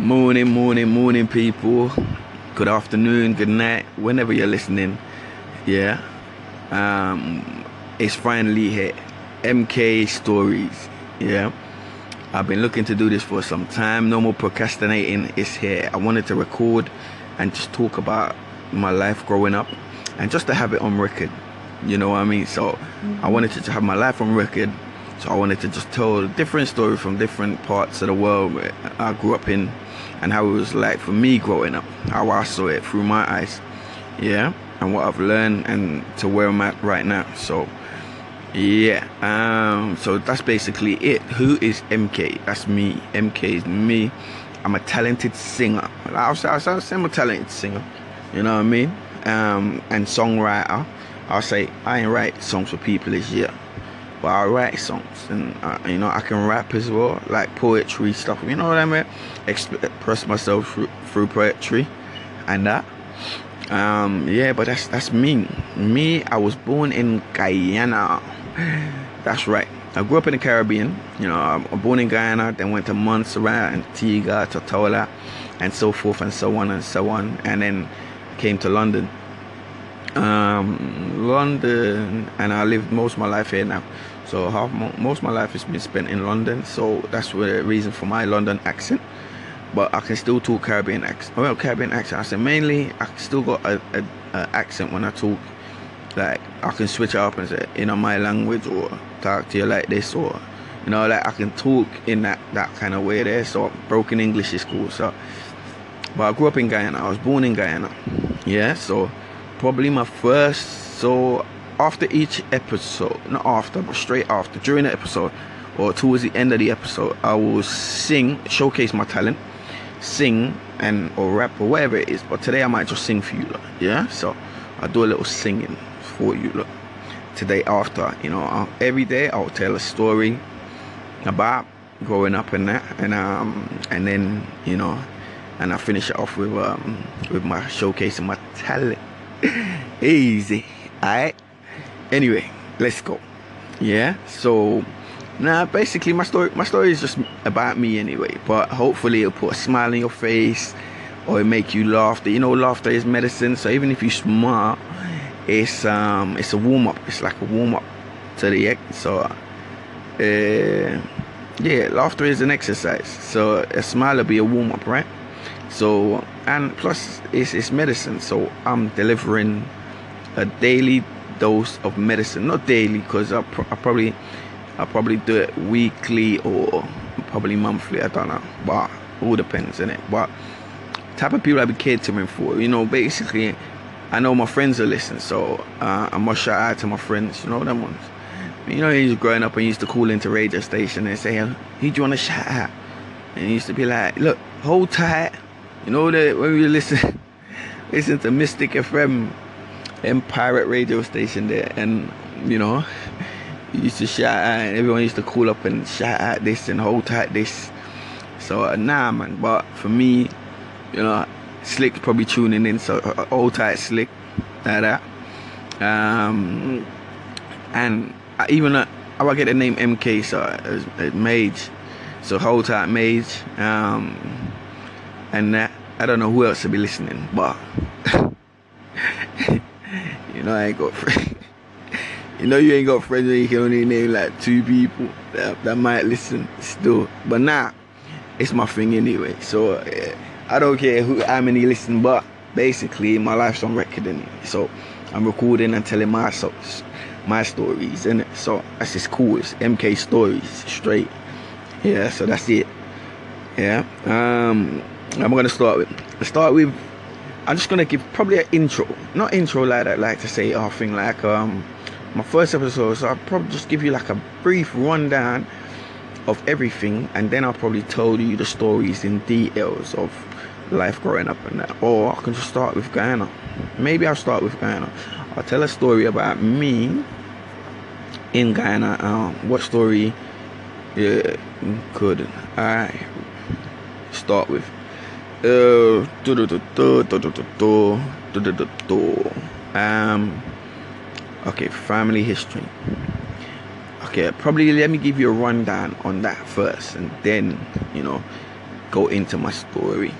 Morning people, good afternoon, good night, whenever you're listening. Yeah, it's finally here, MK Stories. Yeah, I've been looking to do this for some time. No more procrastinating, it's here. I wanted to record and just talk about my life growing up and just to have it on record, you know what I mean? So I wanted to have my life on record, so I wanted to just tell a different story from different parts of the world where I grew up in and how it was like for me growing up, how I saw it through my eyes, yeah, and what I've learned and to where I'm at right now. So yeah, so that's basically it. Who is MK? That's me. MK is me. I'm a talented singer. I'll say I'm a talented singer, you know what I mean? And songwriter. I'll say I ain't write songs for people this year, but I write songs, and you know, I can rap as well, like poetry stuff, you know what I mean? Express myself through poetry and that. Yeah, but that's me. I was born in Guyana. That's right, I grew up in the Caribbean, you know. I was born in Guyana, then went to Montserrat, Antigua, Tortola, and so forth and so on and so on, and then came to London. London, and I lived most of my life here now, so most of my life has been spent in London, so that's the reason for my London accent. But I can still talk Caribbean accent. Well, Caribbean accent, I said mainly I still got a accent when I talk. Like, I can switch it up and say, you know, my language, or talk to you like this, or, you know, like I can talk in that kind of way there. So broken English is cool. So, but I grew up in Guyana. I was born in Guyana. Yeah, so probably my first, so after each episode, not after, but straight after, during the episode or towards the end of the episode, I will sing, showcase my talent, sing and or rap or whatever it is. But today I might just sing for you, look. Yeah, so I do a little singing for you, look, today after, you know. Every day I'll tell a story about growing up and that, and then, you know, and I finish it off with my showcase and my talent. Easy, alright. Anyway, let's go. Yeah. So, basically, my story is just about me anyway. But hopefully, it'll put a smile on your face, or it'll make you laugh. You know, laughter is medicine. So even if you smile, it's a warm up. It's like a warm up to the act. So, yeah, laughter is an exercise. So a smile will be a warm up, right? So, and plus it's medicine, so I'm delivering a daily dose of medicine. Not daily, because I probably do it weekly or probably monthly, I don't know, but it all depends, innit? But type of people I be catering for, you know. Basically, I know my friends are listening, so I must shout out to my friends, you know, them ones. You know, he was growing up and used to call into radio station and say, who do you want to shout out? And he used to be like, look, hold tight. You know that when we listen to Mystic FM and pirate radio station there, and you know, you used to shout out, and everyone used to call up and shout out this and hold tight this. So nah, man. But for me, you know, Slick probably tuning in, so hold tight, Slick, like that. And even how I get the name MK, so it's Mage, so hold tight, Mage. And I don't know who else to be listening, but you know, I ain't got friends. You know, you ain't got friends when you can only name like two people that might listen still. But nah, it's my thing anyway, so I don't care how many listen. But basically, my life's on record, innit? So I'm recording and telling my stories, innit? So that's just cool. It's MK Stories, straight. Yeah, so that's it. Yeah. I'm gonna start with I'm just gonna give probably an intro, not intro like that, like to say thing like my first episode. So I'll probably just give you like a brief rundown of everything, and then I'll probably tell you the stories in details of life growing up and that. Or I can just start with Guyana. Maybe I'll start with Guyana. I'll tell a story about me in Guyana. What story? Yeah, good. Alright, start with. Okay, family history. Okay, probably let me give you a rundown on that first, and then, you know, go into my story.